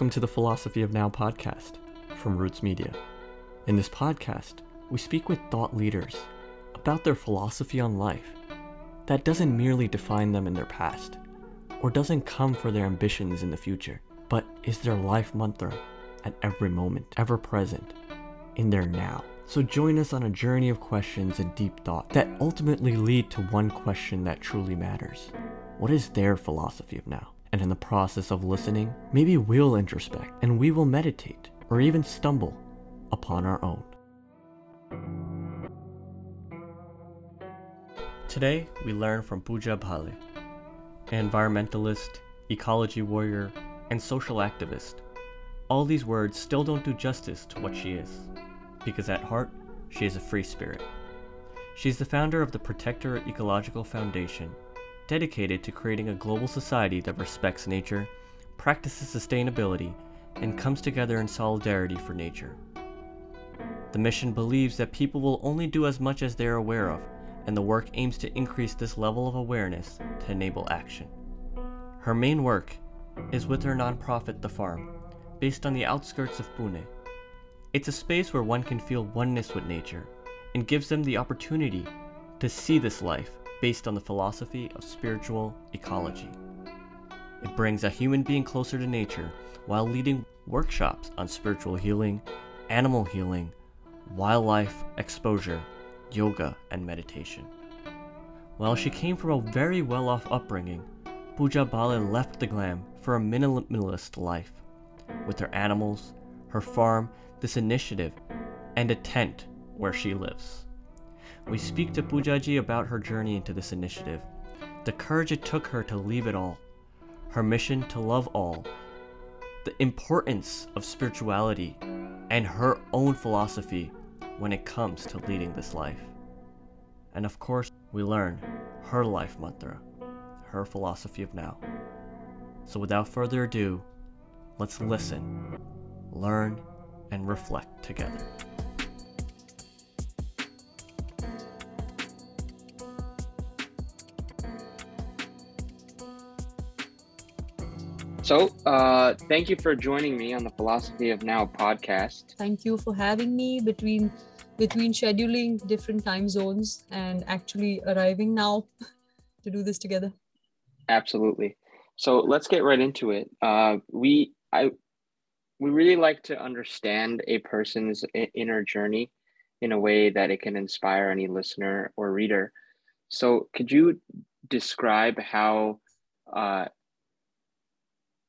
Welcome to the Philosophy of Now podcast from Roots Media. In this podcast, we speak with thought leaders about their philosophy on life that doesn't merely define them in their past or doesn't come for their ambitions in the future, but is their life mantra at every moment, ever present, in their now. So join us on a journey of questions and deep thought that ultimately lead to one question that truly matters. What is their philosophy of now? And in the process of listening, maybe we'll introspect and we will meditate or even stumble upon our own. Today, we learn from Pooja Bhale, an environmentalist, ecology warrior, and social activist. All these words still don't do justice to what she is, because at heart, she is a free spirit. She's the founder of the Protecterra Ecological Foundation, dedicated to creating a global society that respects nature, practices sustainability, and comes together in solidarity for nature. The mission believes that people will only do as much as they are aware of, and the work aims to increase this level of awareness to enable action. Her main work is with her nonprofit The Farm, based on the outskirts of Pune. It's a space where one can feel oneness with nature and gives them the opportunity to see this life based on the philosophy of spiritual ecology. It brings a human being closer to nature while leading workshops on spiritual healing, animal healing, wildlife exposure, yoga, and meditation. While she came from a very well-off upbringing, Pooja Bhale left the glam for a minimalist life. With her animals, her farm, this initiative, and a tent where she lives. We speak to Poojaji about her journey into this initiative, the courage it took her to leave it all, her mission to love all, the importance of spirituality, and her own philosophy when it comes to leading this life. And of course, we learn her life mantra, her philosophy of now. So without further ado, let's listen, learn, and reflect together. So, thank you for joining me on the Philosophy of Now podcast. Thank you for having me between scheduling different time zones and actually arriving now to do this together. Absolutely. So let's get right into it. We really like to understand a person's inner journey in a way that it can inspire any listener or reader. So could you describe how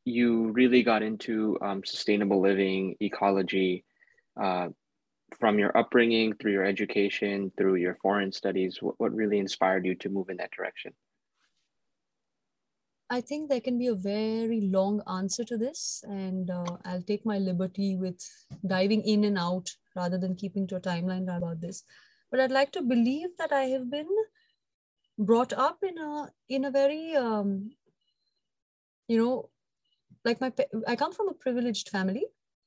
you really got into sustainable living, ecology, from your upbringing, through your education, through your foreign studies? What really inspired you to move in that direction? I think there can be a very long answer to this, and I'll take my liberty with diving in and out rather than keeping to a timeline about this. But I'd like to believe that I have been brought up in a very, I come from a privileged family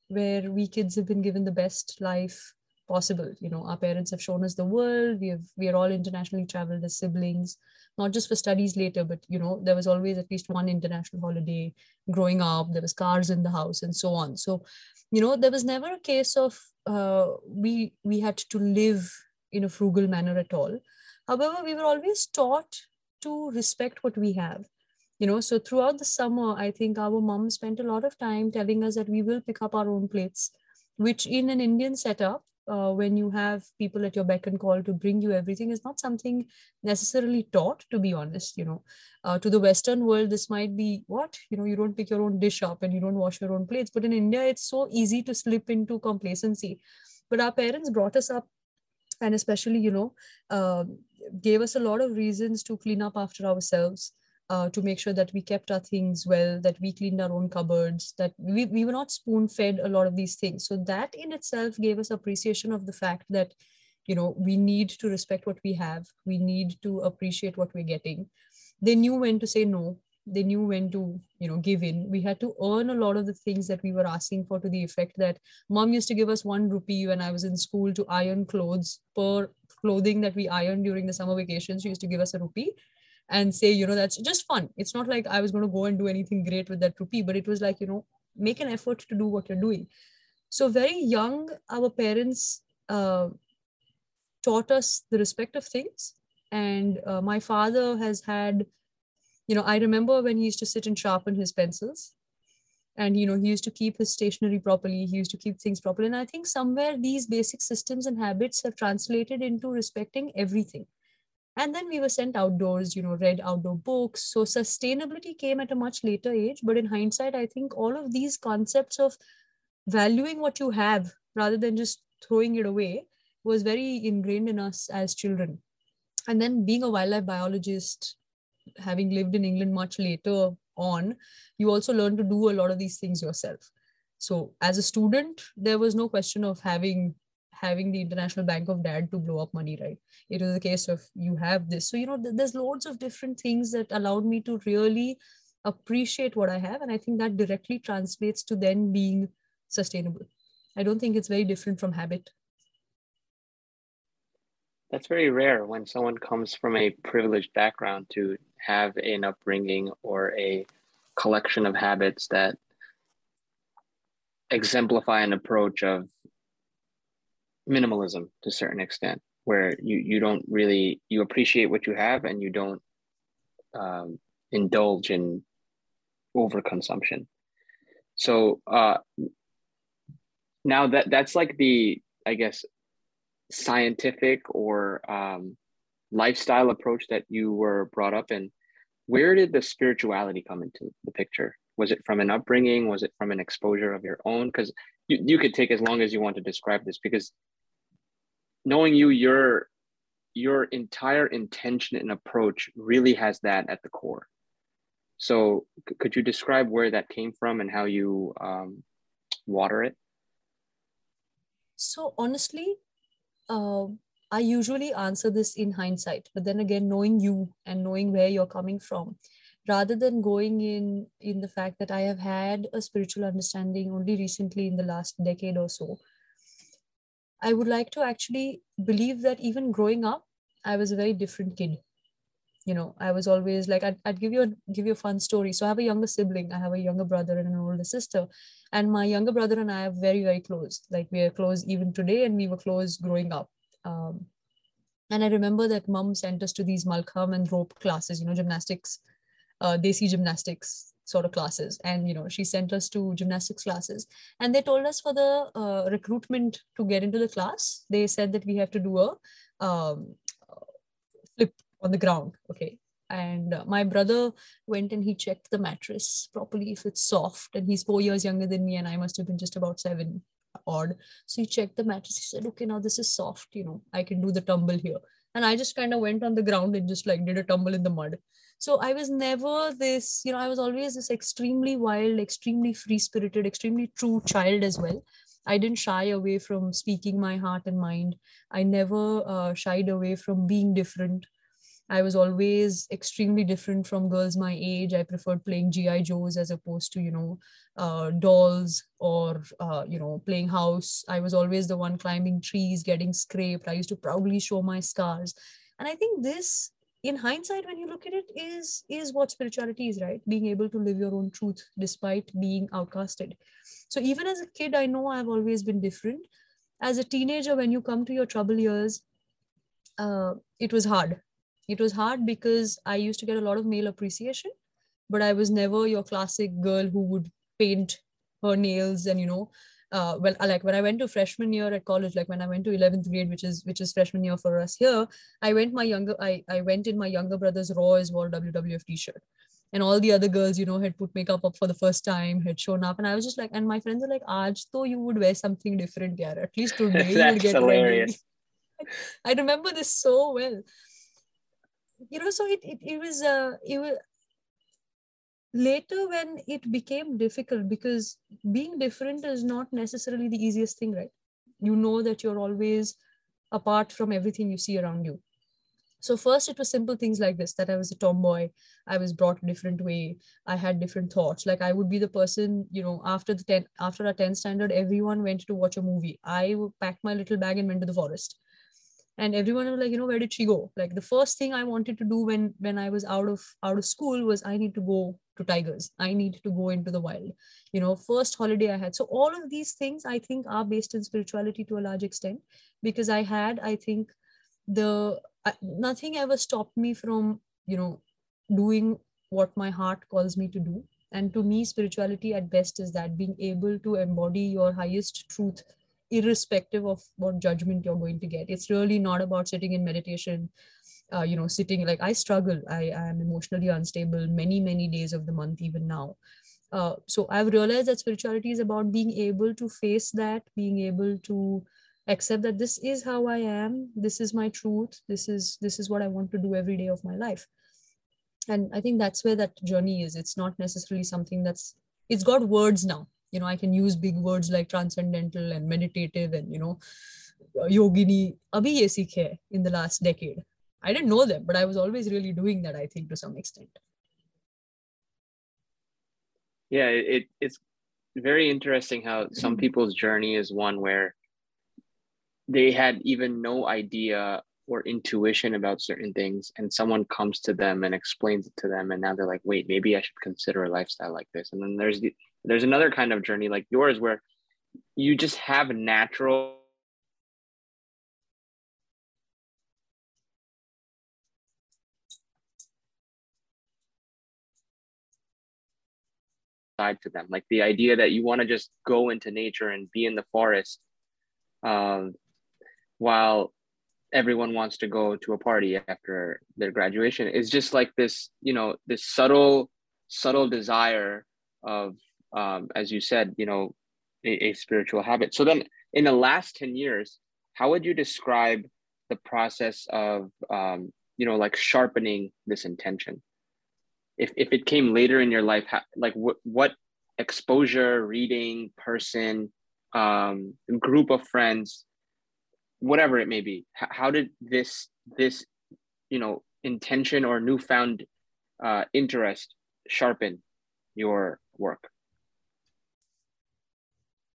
where we kids have been given the best life possible. You know, our parents have shown us the world. We are all internationally traveled as siblings, not just for studies later, but, you know, there was always at least one international holiday growing up. There was cars in the house and so on. So, you know, there was never a case of we had to live in a frugal manner at all. However, we were always taught to respect what we have. You know, so throughout the summer, I think our mom spent a lot of time telling us that we will pick up our own plates, which in an Indian setup, when you have people at your beck and call to bring you everything, is not something necessarily taught, to be honest. You know, to the Western world, this might be what, you know, you don't pick your own dish up and you don't wash your own plates. But in India, it's so easy to slip into complacency. But our parents brought us up, and especially, you know, gave us a lot of reasons to clean up after ourselves. To make sure that we kept our things well, that we cleaned our own cupboards, that we were not spoon-fed a lot of these things. So that in itself gave us appreciation of the fact that, you know, we need to respect what we have. We need to appreciate what we're getting. They knew when to say no. They knew when to, you know, give in. We had to earn a lot of the things that we were asking for, to the effect that mom used to give us 1 rupee when I was in school to iron clothes. Per clothing that we ironed during the summer vacation, she used to give us a rupee. And say, you know, that's just fun. It's not like I was going to go and do anything great with that rupee, but it was like, you know, make an effort to do what you're doing. So very young, our parents taught us the respect of things. And my father has had, you know, I remember when he used to sit and sharpen his pencils. And, you know, he used to keep his stationery properly. He used to keep things properly. And I think somewhere these basic systems and habits have translated into respecting everything. And then we were sent outdoors, you know, read outdoor books. So sustainability came at a much later age. But in hindsight, I think all of these concepts of valuing what you have rather than just throwing it away was very ingrained in us as children. And then being a wildlife biologist, having lived in England much later on, you also learn to do a lot of these things yourself. So as a student, there was no question of having the International Bank of Dad to blow up money, right? It was a case of you have this. So, you know, there's loads of different things that allowed me to really appreciate what I have. And I think that directly translates to then being sustainable. I don't think it's very different from habit. That's very rare when someone comes from a privileged background to have an upbringing or a collection of habits that exemplify an approach of minimalism to a certain extent, where you don't really, you appreciate what you have and you don't indulge in overconsumption. So now that's like the, I guess, scientific or lifestyle approach that you were brought up in. Where did the spirituality come into the picture? Was it from an upbringing? Was it from an exposure of your own? Because you could take as long as you want to describe this, because knowing you, your entire intention and approach really has that at the core. So could you describe where that came from and how you water it? So honestly, I usually answer this in hindsight, but then again, knowing you and knowing where you're coming from, rather than going in the fact that I have had a spiritual understanding only recently in the last decade or so, I would like to actually believe that even growing up, I was a very different kid. You know, I was always like, I'd give you a fun story. So I have a younger sibling. I have a younger brother and an older sister. And my younger brother and I are very, very close. Like, we are close even today, and we were close growing up. And I remember that mom sent us to these Malkham and rope classes, you know, gymnastics, Desi gymnastics sort of classes. And, you know, she sent us to gymnastics classes. And they told us for the recruitment to get into the class, they said that we have to do a flip on the ground. Okay. And my brother went and he checked the mattress properly, if it's soft, and he's 4 years younger than me. And I must've been just about 7 odd. So he checked the mattress. He said, okay, now this is soft, you know, I can do the tumble here. And I just kind of went on the ground and just like did a tumble in the mud. So I was never this, you know, I was always this extremely wild, extremely free-spirited, extremely true child as well. I didn't shy away from speaking my heart and mind. I never shied away from being different. I was always extremely different from girls my age. I preferred playing G.I. Joes as opposed to, you know, dolls or, you know, playing house. I was always the one climbing trees, getting scraped. I used to proudly show my scars. And I think this, in hindsight, when you look at it, is what spirituality is, right? Being able to live your own truth despite being outcasted. So even as a kid, I know I've always been different. As a teenager, when you come to your trouble years, it was hard. It was hard because I used to get a lot of male appreciation, but I was never your classic girl who would paint her nails. And, you know, well, like when I went to freshman year at college, like when I went to 11th grade, which is freshman year for us here, I went in my younger brother's Raw Is War WWF t-shirt, and all the other girls, you know, had put makeup up for the first time, had shown up. And I was just like, and my friends are like, aaj toh you would wear something different, yaar. At least today you'll get hilarious. Ready. I remember this so well. You know, so it was later when it became difficult, because being different is not necessarily the easiest thing, right? You know that you're always apart from everything you see around you. So first it was simple things like this, that I was a tomboy, I was brought a different way, I had different thoughts. Like I would be the person, you know, after our 10th standard, everyone went to watch a movie. I packed my little bag and went to the forest. And everyone was like, you know, where did she go? Like the first thing I wanted to do when I was out of school was I need to go to tigers. I need to go into the wild. You know, first holiday I had. So all of these things, I think, are based in spirituality to a large extent, because I had, I think, nothing ever stopped me from, you know, doing what my heart calls me to do. And to me, spirituality at best is that being able to embody your highest truth, irrespective of what judgment you're going to get. It's really not about sitting in meditation, you know, sitting like I struggle. I am emotionally unstable many days of the month, even now. So I've realized that spirituality is about being able to face that, being able to accept that this is how I am. This is my truth. This is what I want to do every day of my life. And I think that's where that journey is. It's not necessarily something that's, it's got words now. You know, I can use big words like transcendental and meditative and, you know, yogini. Abhi ye seekh hai in the last decade. I didn't know them, but I was always really doing that, I think, to some extent. Yeah, it's very interesting how some people's journey is one where they had even no idea or intuition about certain things, and someone comes to them and explains it to them, and now they're like, wait, maybe I should consider a lifestyle like this. And then there's another kind of journey like yours where you just have natural side to them, like the idea that you want to just go into nature and be in the forest while everyone wants to go to a party after their graduation. It's just like this, you know, this subtle desire of, as you said, you know, a spiritual habit. So then in the last 10 years, how would you describe the process of, you know, like sharpening this intention? If it came later in your life, like what exposure, reading, person, group of friends, whatever it may be, how did this, you know, intention or newfound interest sharpen your work?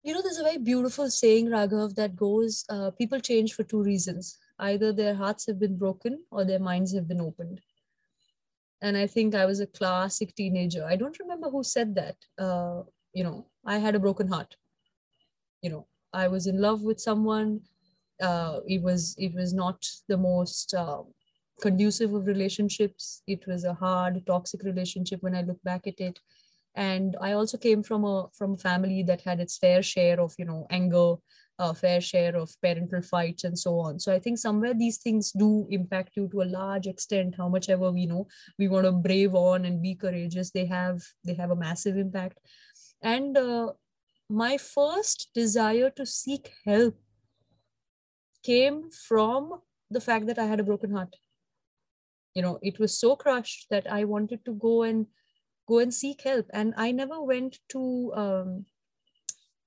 You know, there's a very beautiful saying, Raghav, that goes, people change for two reasons. Either their hearts have been broken or their minds have been opened. And I think I was a classic teenager. I don't remember who said that. You know, I had a broken heart. You know, I was in love with someone. It was not the most conducive of relationships. It was a hard, toxic relationship when I look back at it. And I also came from a family that had its fair share of, you know, anger, fair share of parental fights and so on. So I think somewhere these things do impact you to a large extent. How much ever we know we want to brave on and be courageous, they have a massive impact. And my first desire to seek help came from the fact that I had a broken heart. You know, it was so crushed that I wanted to go and seek help. And I never went to,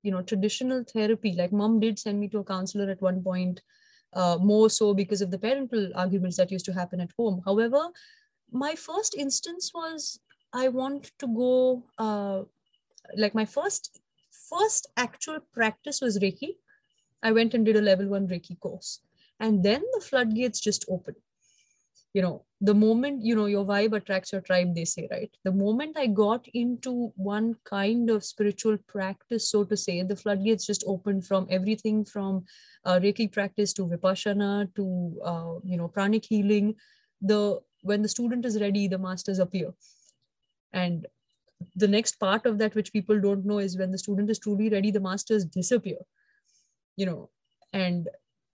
you know, traditional therapy. Like mom did send me to a counselor at one point, more so because of the parental arguments that used to happen at home. However, my first instance was, I want to go, like my first actual practice was Reiki. I went and did a level 1 Reiki course, and then the floodgates just opened. You know, the moment, you know, your vibe attracts your tribe, they say, right? The moment I got into one kind of spiritual practice, so to say, the floodgates just opened from everything from Reiki practice to Vipassana to, you know, pranic healing. When the student is ready, the masters appear. And the next part of that, which people don't know, is when the student is truly ready, the masters disappear. You know, and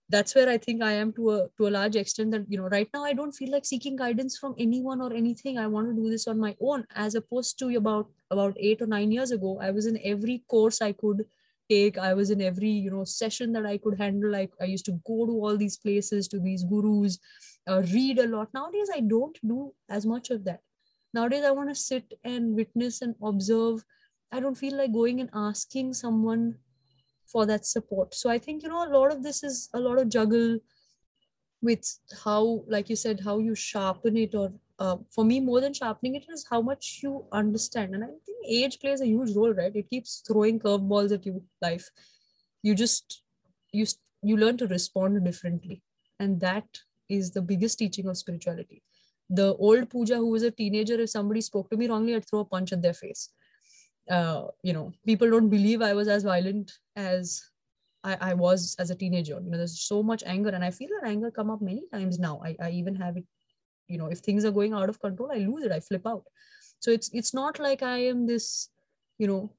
that's where I think I am to a large extent, that, you know, right now I don't feel like seeking guidance from anyone or anything. I want to do this on my own, as opposed to about 8 or 9 years ago, I was in every course I could take. I was in every, you know, session that I could handle. I used to go to all these places, to these gurus, read a lot. Nowadays, I don't do as much of that. Nowadays, I want to sit and witness and observe. I don't feel like going and asking someone for that support. So I think, you know, a lot of this is a lot of juggle with how, like you said, how you sharpen it, or for me, more than sharpening it is how much you understand. And I think age plays a huge role, right? It keeps throwing curveballs at your life. You learn to respond differently. And that is the biggest teaching of spirituality. the old Pooja who was a teenager, if somebody spoke to me wrongly, I'd throw a punch at their face. People don't believe I was as violent as I was as a teenager. You know, there's so much anger, and I feel that anger come up many times now. I even have it, you know, if things are going out of control, I lose it, I flip out. So it's not like I am this, you know,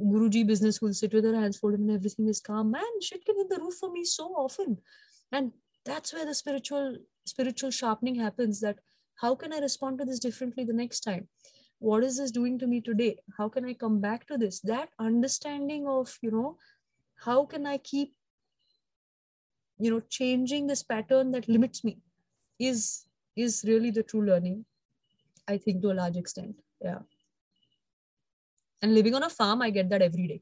Guruji business who'll sit with her hands folded and everything is calm. Man, shit can hit the roof for me so often. And that's where the spiritual sharpening happens, that how can I respond to this differently the next time? What is this doing to me today? How can I come back to this? That understanding of, you know, how can I keep, you know, changing this pattern that limits me is really the true learning, I think, to a large extent. Yeah. And living on a farm, I get that every day.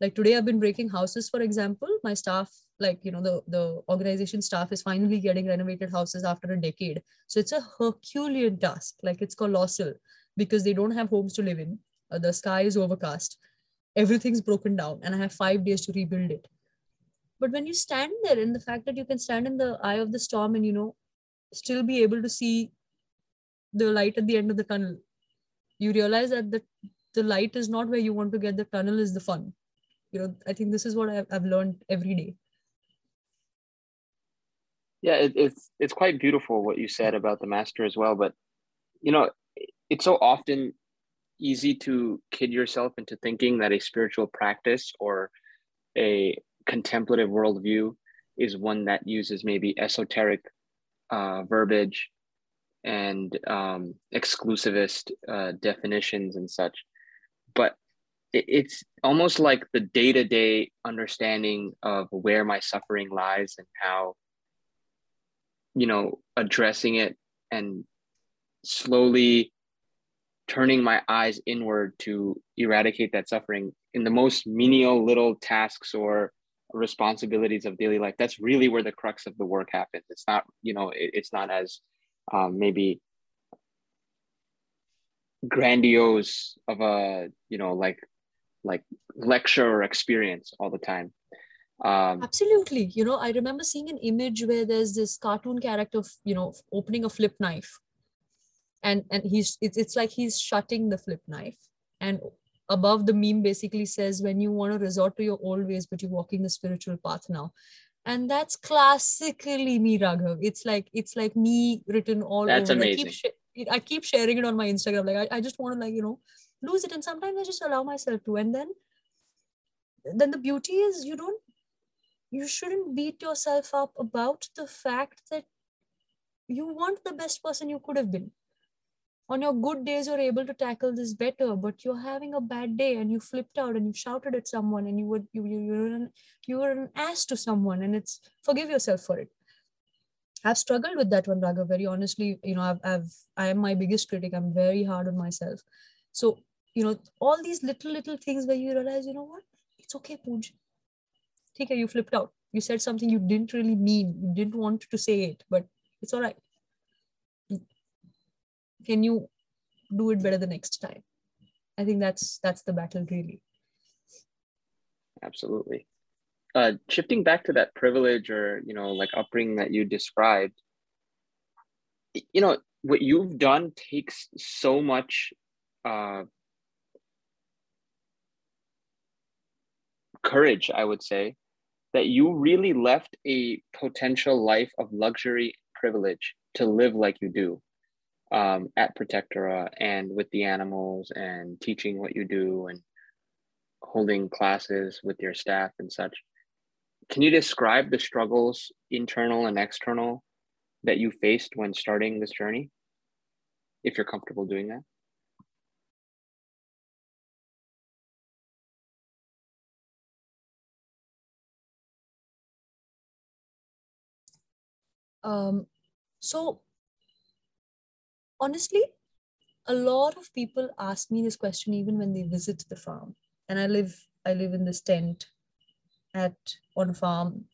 Like today I've been breaking houses, for example. My staff, like, you know, the organization staff is finally getting renovated houses after a decade. So it's a Herculean task. Like, it's colossal, because they don't have homes to live in. The sky is overcast. Everything's broken down, and I have 5 days to rebuild it. But when you stand there, and the fact that you can stand in the eye of the storm and, you know, still be able to see the light at the end of the tunnel, you realize that the light is not where you want to get. The tunnel is the fun. You know, I think this is what I've learned every day. Yeah, it's quite beautiful what you said about the master as well. But, you know, it's so often easy to kid yourself into thinking that a spiritual practice or a contemplative worldview is one that uses maybe esoteric verbiage and exclusivist definitions and such. But it's almost like the day-to-day understanding of where my suffering lies and how, you know, addressing it and slowly turning my eyes inward to eradicate that suffering in the most menial little tasks or responsibilities of daily life. That's really where the crux of the work happens. It's not, you know, it's not as maybe grandiose of a, you know, like lecture or experience all the time. Absolutely. You know, I remember seeing an image where there's this cartoon character, you know, opening a flip knife. And it's like he's shutting the flip knife. And above, the meme basically says, when you want to resort to your old ways, but you're walking the spiritual path now. And that's classically me, Raghav. It's like me written all over. That's amazing. I keep sharing it on my Instagram. Like, I just want to, like, you know, lose it. And sometimes I just allow myself to. And then the beauty is you shouldn't beat yourself up about the fact that you weren't the best person you could have been. On your good days, you're able to tackle this better, but you're having a bad day and you flipped out and you shouted at someone and you were an ass to someone, and it's forgive yourself for it. I've struggled with that one, Raghav, very honestly. You know, I am my biggest critic. I'm very hard on myself. So, you know, all these little things where you realize, you know what, it's okay, Pooj. Take care, you flipped out. You said something you didn't really mean. You didn't want to say it, but it's all right. Can you do it better the next time? I think that's the battle, really. Absolutely. Shifting back to that privilege or, you know, like upbringing that you described, you know, what you've done takes so much courage, I would say, that you really left a potential life of luxury privilege to live like you do. At Protecterra and with the animals and teaching what you do and holding classes with your staff and such. Can you describe the struggles, internal and external, that you faced when starting this journey, if you're comfortable doing that? Honestly, a lot of people ask me this question even when they visit the farm. And I live in this tent on a farm.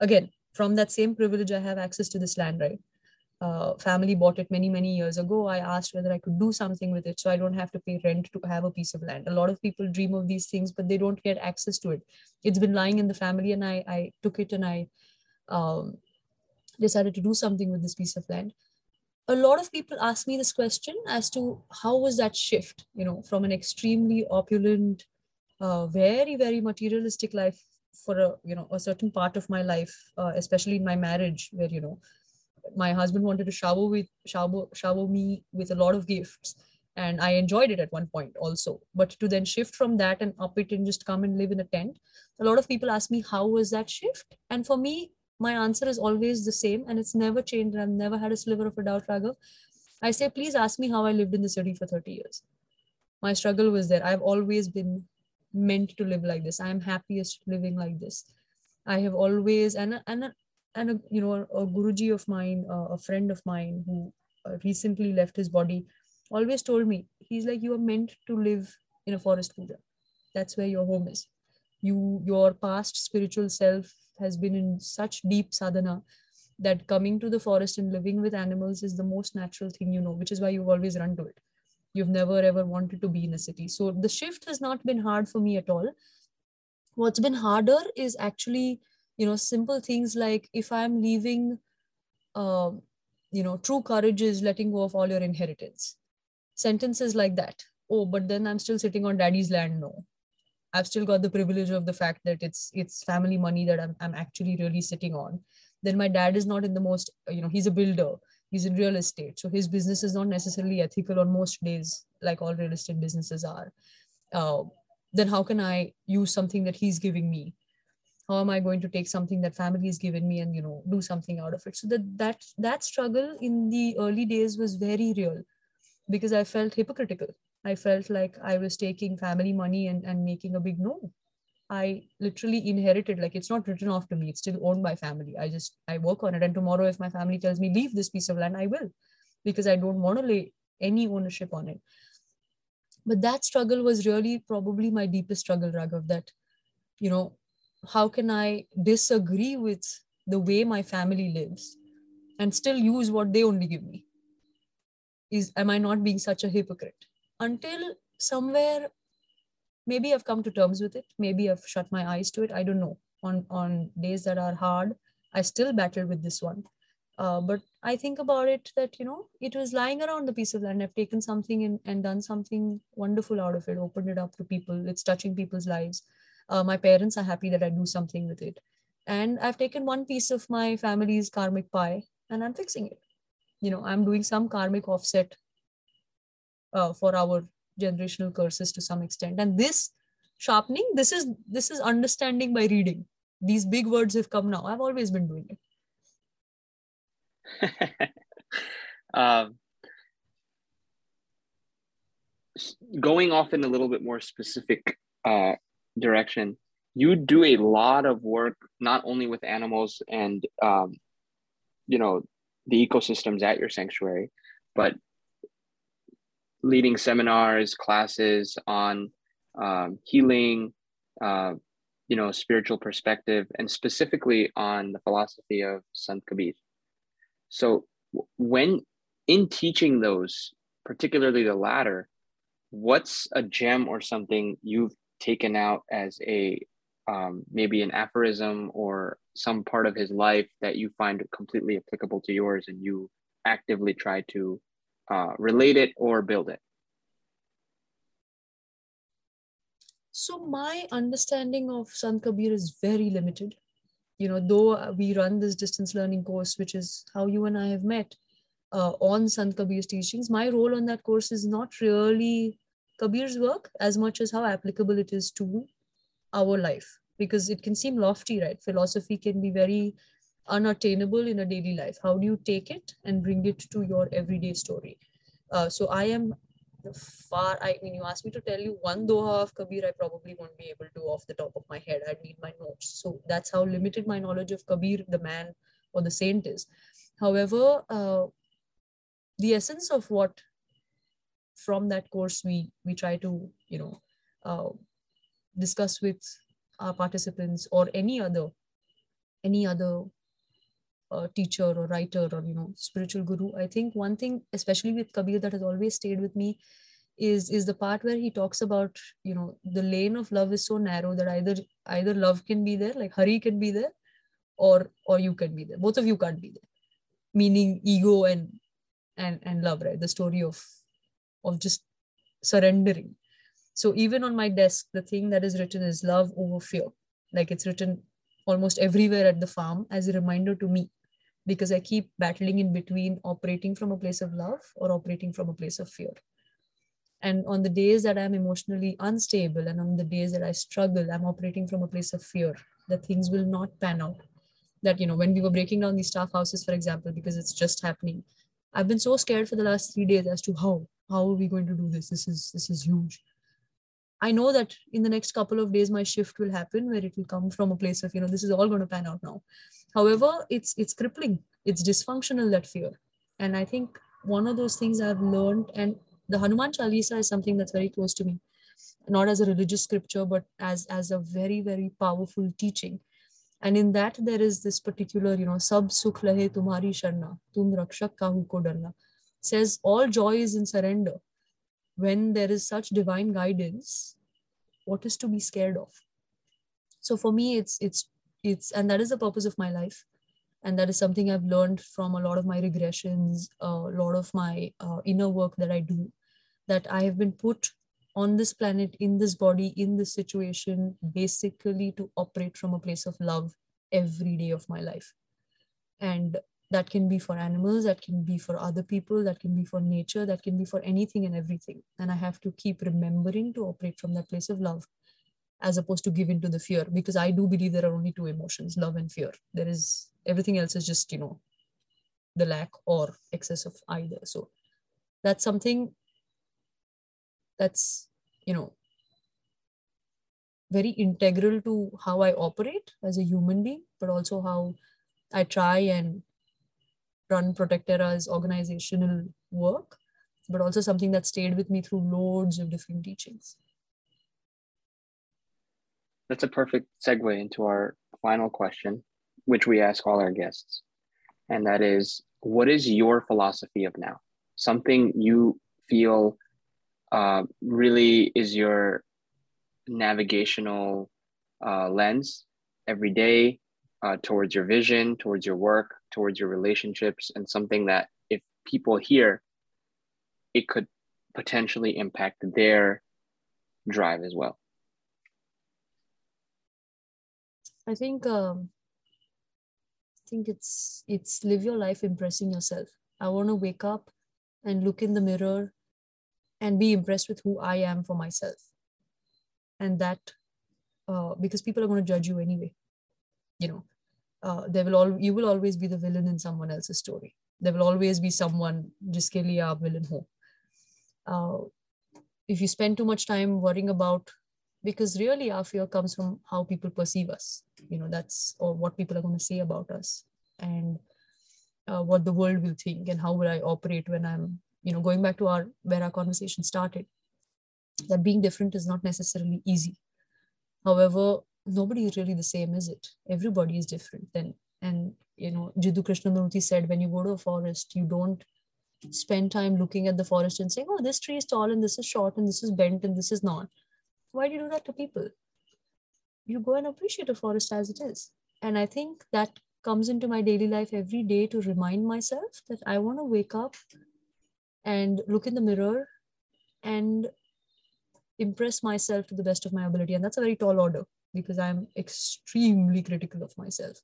Again, from that same privilege, I have access to this land, right? Family bought it many, many years ago. I asked whether I could do something with it so I don't have to pay rent to have a piece of land. A lot of people dream of these things, but they don't get access to it. It's been lying in the family, and I took it and I decided to do something with this piece of land. a lot of people ask me this question as to how was that shift, you know, from an extremely opulent, very, very materialistic life for a, you know, a certain part of my life, especially in my marriage, where, you know, my husband wanted to shower me with a lot of gifts. And I enjoyed it at one point also, but to then shift from that and up it and just come and live in a tent. A lot of people ask me, how was that shift? And for me, my answer is always the same, and it's never changed. I've never had a sliver of a doubt, Raghav. I say, please ask me how I lived in the city for 30 years. My struggle was there. I've always been meant to live like this. I am happiest living like this. I have always, and you know, a Guruji of mine, a friend of mine who recently left his body, always told me, he's like, you are meant to live in a forest, Pooja. That's where your home is. Your past spiritual self has been in such deep sadhana that coming to the forest and living with animals is the most natural thing, you know, which is why you've always run to it. You've never ever wanted to be in a city. So the shift has not been hard for me at all. What's been harder is actually, you know, simple things like if I'm leaving, you know, true courage is letting go of all your inheritance. Sentences like that. Oh, but then I'm still sitting on daddy's land. No, I've still got the privilege of the fact that it's family money that I'm actually really sitting on. Then my dad is not in the most, you know, he's a builder, he's in real estate. So his business is not necessarily ethical on most days, like all real estate businesses are. Then how can I use something that he's giving me? How am I going to take something that family has given me and, you know, do something out of it? So that struggle in the early days was very real. Because I felt hypocritical. I felt like I was taking family money and making a big no. I literally inherited, like it's not written off to me. It's still owned by family. I work on it. And tomorrow, if my family tells me, leave this piece of land, I will. Because I don't want to lay any ownership on it. But that struggle was really probably my deepest struggle, Raghav, that, you know, how can I disagree with the way my family lives and still use what they only give me? Am I not being such a hypocrite? Until somewhere, maybe I've come to terms with it. Maybe I've shut my eyes to it. I don't know. On days that are hard, I still battle with this one. But I think about it that, you know, it was lying around the piece of land. I've taken something and done something wonderful out of it, opened it up to people. It's touching people's lives. My parents are happy that I do something with it. And I've taken one piece of my family's karmic pie and I'm fixing it. You know, I'm doing some karmic offset for our generational curses to some extent. And this sharpening, this is understanding by reading. These big words have come now. I've always been doing it. Going off in a little bit more specific direction, you do a lot of work, not only with animals and, you know, the ecosystems at your sanctuary, but leading seminars, classes on healing, you know, spiritual perspective, and specifically on the philosophy of Sant Kabir. So when in teaching those, particularly the latter, what's a gem or something you've taken out as a, maybe an aphorism or some part of his life that you find completely applicable to yours and you actively try to relate it or build it? So my understanding of Sant Kabir is very limited. You know, though we run this distance learning course, which is how you and I have met on Sant Kabir's teachings, my role on that course is not really Kabir's work as much as how applicable it is to our life, because it can seem lofty, right? Philosophy can be very unattainable in a daily life. How do you take it and bring it to your everyday story? So I am far, I mean, you asked me to tell you one doha of Kabir, I probably won't be able to off the top of my head. I'd need my notes. So that's how limited my knowledge of Kabir, the man or the saint, is. However, the essence of what from that course we try to, you know, discuss with our participants or any other teacher or writer or, you know, spiritual guru. I think one thing, especially with Kabir, that has always stayed with me is the part where he talks about, you know, the lane of love is so narrow that either love can be there, like Hari can be there, or you can be there. Both of you can't be there. Meaning ego and and love, right? The story of just surrendering. So even on my desk, the thing that is written is love over fear. Like it's written almost everywhere at the farm as a reminder to me, because I keep battling in between operating from a place of love or operating from a place of fear. And on the days that I'm emotionally unstable and on the days that I struggle, I'm operating from a place of fear that things will not pan out. That, you know, when we were breaking down these staff houses, for example, because it's just happening, I've been so scared for the last 3 days as to how are we going to do this? This is huge. I know that in the next couple of days, my shift will happen where it will come from a place of, you know, this is all going to pan out now. However, it's crippling. It's dysfunctional, that fear. And I think one of those things I've learned, and the Hanuman Chalisa is something that's very close to me, not as a religious scripture, but as a very, very powerful teaching. And in that, there is this particular, you know, sab sukh lahe tumhari sharna, tum rakshak kahu ko darna, says all joy is in surrender. When there is such divine guidance, what is to be scared of? So for me, it's and that is the purpose of my life. And that is something I've learned from a lot of my regressions, a lot of my inner work that I do, that I have been put on this planet, in this body, in this situation, basically to operate from a place of love every day of my life. And that can be for animals, that can be for other people, that can be for nature, that can be for anything and everything. And I have to keep remembering to operate from that place of love as opposed to give in to the fear, because I do believe there are only two emotions, love and fear. There is, everything else is just, you know, the lack or excess of either. So that's something that's, you know, very integral to how I operate as a human being, but also how I try and run Protecterra's organizational work, but also something that stayed with me through loads of different teachings. That's a perfect segue into our final question, which we ask all our guests. And that is, what is your philosophy of now? Something you feel really is your navigational lens every day, towards your vision, towards your work, towards your relationships, and something that if people hear, it could potentially impact their drive as well. I think it's live your life impressing yourself. I want to wake up and look in the mirror and be impressed with who I am for myself. And that, because people are going to judge you anyway. You know, you will always be the villain in someone else's story. There will always be someone jiske liye aap villain ho. If you spend too much time worrying about, because really our fear comes from how people perceive us, you know, that's, or what people are going to say about us, and what the world will think, and how will I operate when I'm, you know, going back to where our conversation started, that being different is not necessarily easy. However, nobody is really the same, is it? Everybody is different. And you know, Jiddu Krishnamurti said, when you go to a forest, you don't spend time looking at the forest and saying, oh, this tree is tall and this is short and this is bent and this is not. Why do you do that to people? You go and appreciate a forest as it is. And I think that comes into my daily life every day to remind myself that I want to wake up and look in the mirror and impress myself to the best of my ability. And that's a very tall order, because I'm extremely critical of myself,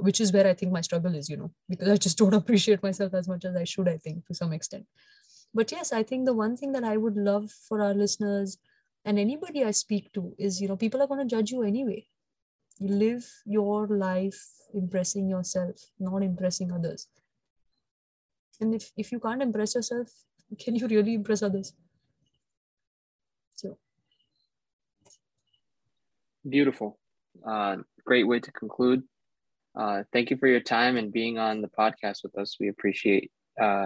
which is where I think my struggle is, you know, because I just don't appreciate myself as much as I should, I think, to some extent. But yes, I think the one thing that I would love for our listeners and anybody I speak to is, you know, people are going to judge you anyway. You live your life impressing yourself, not impressing others. And if you can't impress yourself, can you really impress others? So. Beautiful. Great way to conclude. Thank you for your time and being on the podcast with us. We appreciate, you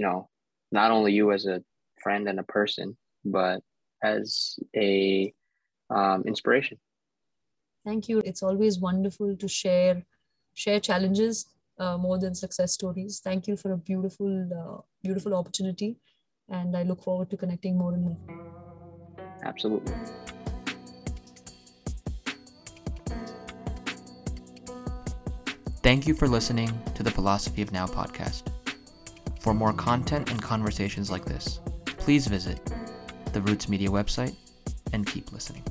know, not only you as a friend and a person, but as a inspiration. Thank you. It's always wonderful to share challenges more than success stories. Thank you for a beautiful opportunity. And I look forward to connecting more and more. Absolutely. Thank you for listening to the Philosophy of Now podcast. For more content and conversations like this, please visit the Roots Media website and keep listening.